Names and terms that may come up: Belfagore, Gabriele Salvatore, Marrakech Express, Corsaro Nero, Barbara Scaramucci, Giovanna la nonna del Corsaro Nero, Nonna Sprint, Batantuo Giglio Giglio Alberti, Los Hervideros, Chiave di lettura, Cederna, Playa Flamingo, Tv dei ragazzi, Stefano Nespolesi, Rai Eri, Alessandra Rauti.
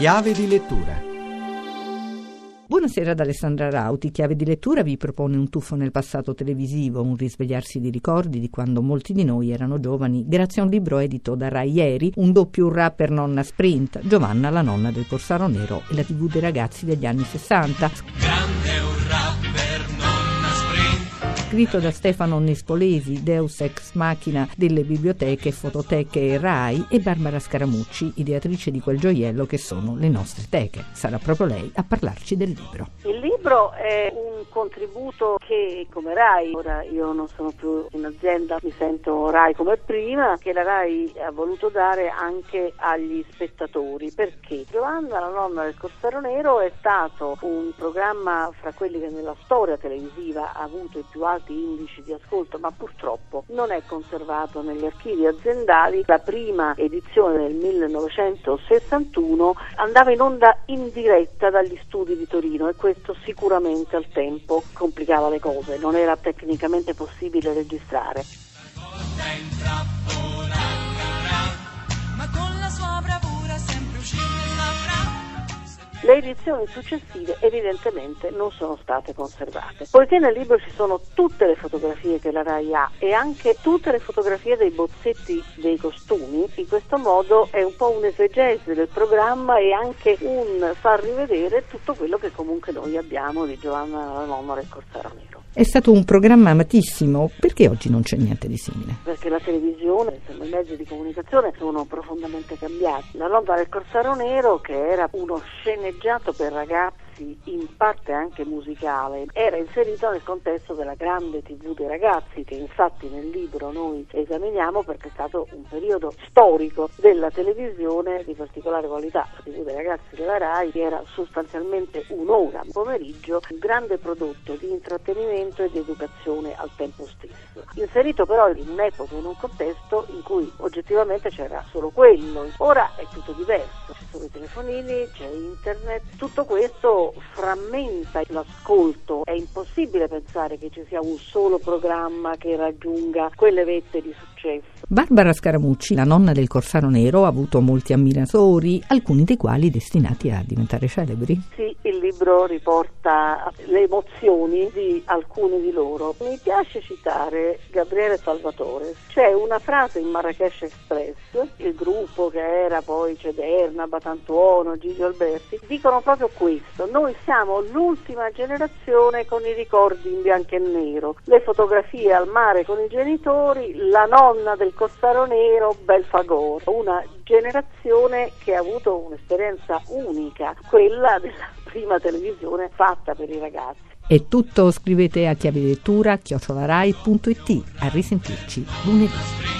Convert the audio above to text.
Chiave di lettura. Buonasera ad Alessandra Rauti. Chiave di lettura vi propone un tuffo nel passato televisivo, un risvegliarsi di ricordi di quando molti di noi erano giovani, grazie a un libro edito da Rai Eri, un doppio urrà per Nonna Sprint, Giovanna la nonna del Corsaro Nero e la TV dei ragazzi degli anni 60. Grande urrà per Nonna Sprint. Scritto da Stefano Nespolesi, deus ex machina delle biblioteche, fototeche Rai, e Barbara Scaramucci, ideatrice di quel gioiello che sono le nostre teche. Sarà proprio lei a parlarci del libro. Il libro è un contributo che, come Rai, ora io non sono più in azienda, mi sento Rai come prima, che la Rai ha voluto dare anche agli spettatori, perché Giovanna la nonna del Corsaro Nero è stato un programma fra quelli che nella storia televisiva ha avuto i più alti indici di ascolto, ma purtroppo non è conservato negli archivi aziendali. La prima edizione del 1961 andava in onda in diretta dagli studi di Torino, e questo sicuramente al tempo complicava le cose, non era tecnicamente possibile registrare. Le edizioni successive evidentemente non sono state conservate, poiché nel libro ci sono tutte le fotografie che la Rai ha e anche tutte le fotografie dei bozzetti dei costumi. In questo modo è un po' un'esegesi del programma e anche un far rivedere tutto quello che comunque noi abbiamo di Giovanna la nonna del Corsaro Nero. È stato un programma amatissimo, perché oggi non c'è niente di simile? Perché la televisione, i mezzi di comunicazione sono profondamente cambiati. La nonna del Corsaro Nero, che era uno sceneggiato per ragazzi, in parte anche musicale, era inserito nel contesto della grande TV dei ragazzi, che infatti nel libro noi esaminiamo, perché è stato un periodo storico della televisione di particolare qualità. La TV dei ragazzi della Rai era sostanzialmente un'ora al pomeriggio, un grande prodotto di intrattenimento e di educazione al tempo stesso, inserito però in un'epoca, in un contesto in cui oggettivamente c'era solo quello. Ora è tutto diverso, ci sono i telefonini, c'è internet, tutto questo frammenta l'ascolto. È impossibile pensare che ci sia un solo programma che raggiunga quelle vette di successo. Barbara Scaramucci, la nonna del Corsaro Nero, ha avuto molti ammiratori, alcuni dei quali destinati a diventare celebri. Sì, il libro riporta le emozioni di alcuni di loro. Mi piace citare Gabriele Salvatore. C'è una frase in Marrakech Express, il gruppo che era poi Cederna, Batantuo Giglio Alberti, dicono proprio questo: noi siamo l'ultima generazione con i ricordi in bianco e nero, le fotografie al mare con i genitori, la nonna del Corsaro Nero, Belfagore. Una generazione che ha avuto un'esperienza unica, quella della prima televisione fatta per i ragazzi. È tutto, scrivete a chiave di lettura @rai.it. A risentirci lunedì.